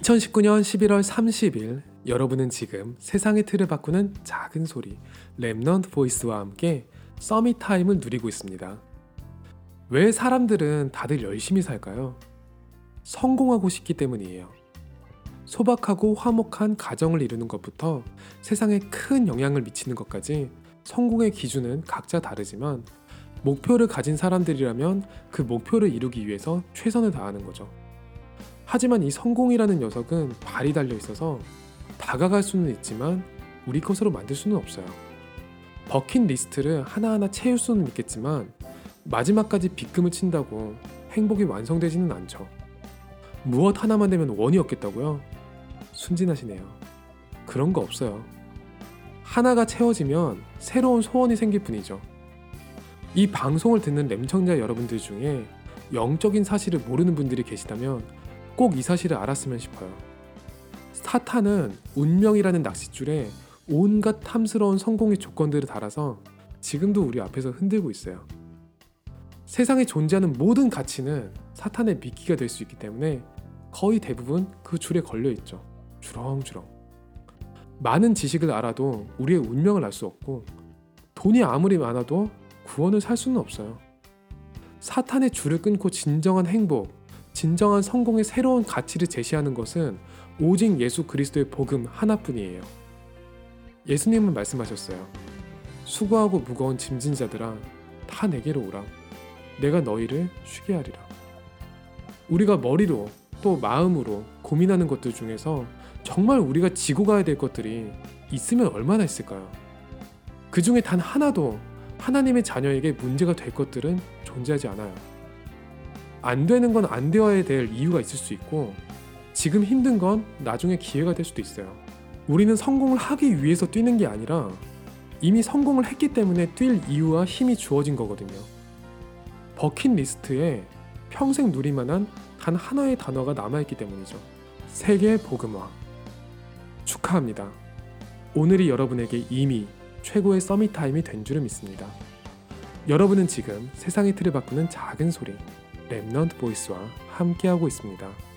2019년 11월 30일 여러분은 지금 세상의 틀을 바꾸는 작은 소리 램넌트 보이스와 함께 서밋 타임을 누리고 있습니다. 왜 사람들은 다들 열심히 살까요? 성공하고 싶기 때문이에요. 소박하고 화목한 가정을 이루는 것부터 세상에 큰 영향을 미치는 것까지 성공의 기준은 각자 다르지만 목표를 가진 사람들이라면 그 목표를 이루기 위해서 최선을 다하는 거죠. 하지만 이 성공이라는 녀석은 발이 달려 있어서 다가갈 수는 있지만 우리 것으로 만들 수는 없어요. 버킷리스트를 하나하나 채울 수는 있겠지만 마지막까지 빗금을 친다고 행복이 완성되지는 않죠. 무엇 하나만 되면 원이 없겠다고요? 순진하시네요. 그런 거 없어요. 하나가 채워지면 새로운 소원이 생길 뿐이죠. 이 방송을 듣는 램청자 여러분들 중에 영적인 사실을 모르는 분들이 계시다면 꼭 이 사실을 알았으면 싶어요. 사탄은 운명이라는 낚싯줄에 온갖 탐스러운 성공의 조건들을 달아서 지금도 우리 앞에서 흔들고 있어요. 세상에 존재하는 모든 가치는 사탄의 미끼가 될 수 있기 때문에 거의 대부분 그 줄에 걸려있죠. 주렁주렁. 많은 지식을 알아도 우리의 운명을 알 수 없고 돈이 아무리 많아도 구원을 살 수는 없어요. 사탄의 줄을 끊고 진정한 행복, 진정한 성공의 새로운 가치를 제시하는 것은 오직 예수 그리스도의 복음 하나뿐이에요. 예수님은 말씀하셨어요. 수고하고 무거운 짐진 자들아 다 내게로 오라. 내가 너희를 쉬게 하리라. 우리가 머리로 또 마음으로 고민하는 것들 중에서 정말 우리가 지고 가야 될 것들이 있으면 얼마나 있을까요? 그 중에 단 하나도 하나님의 자녀에게 문제가 될 것들은 존재하지 않아요. 안 되는 건 안 되어야 될 이유가 있을 수 있고 지금 힘든 건 나중에 기회가 될 수도 있어요. 우리는 성공을 하기 위해서 뛰는 게 아니라 이미 성공을 했기 때문에 뛸 이유와 힘이 주어진 거거든요. 버킷리스트에 평생 누릴만한 단 하나의 단어가 남아있기 때문이죠. 세계 복음화. 축하합니다. 오늘이 여러분에게 이미 최고의 서밋 타임이 된 줄을 믿습니다. 여러분은 지금 세상의 틀을 바꾸는 작은 소리 램넌트 보이스와 함께하고 있습니다.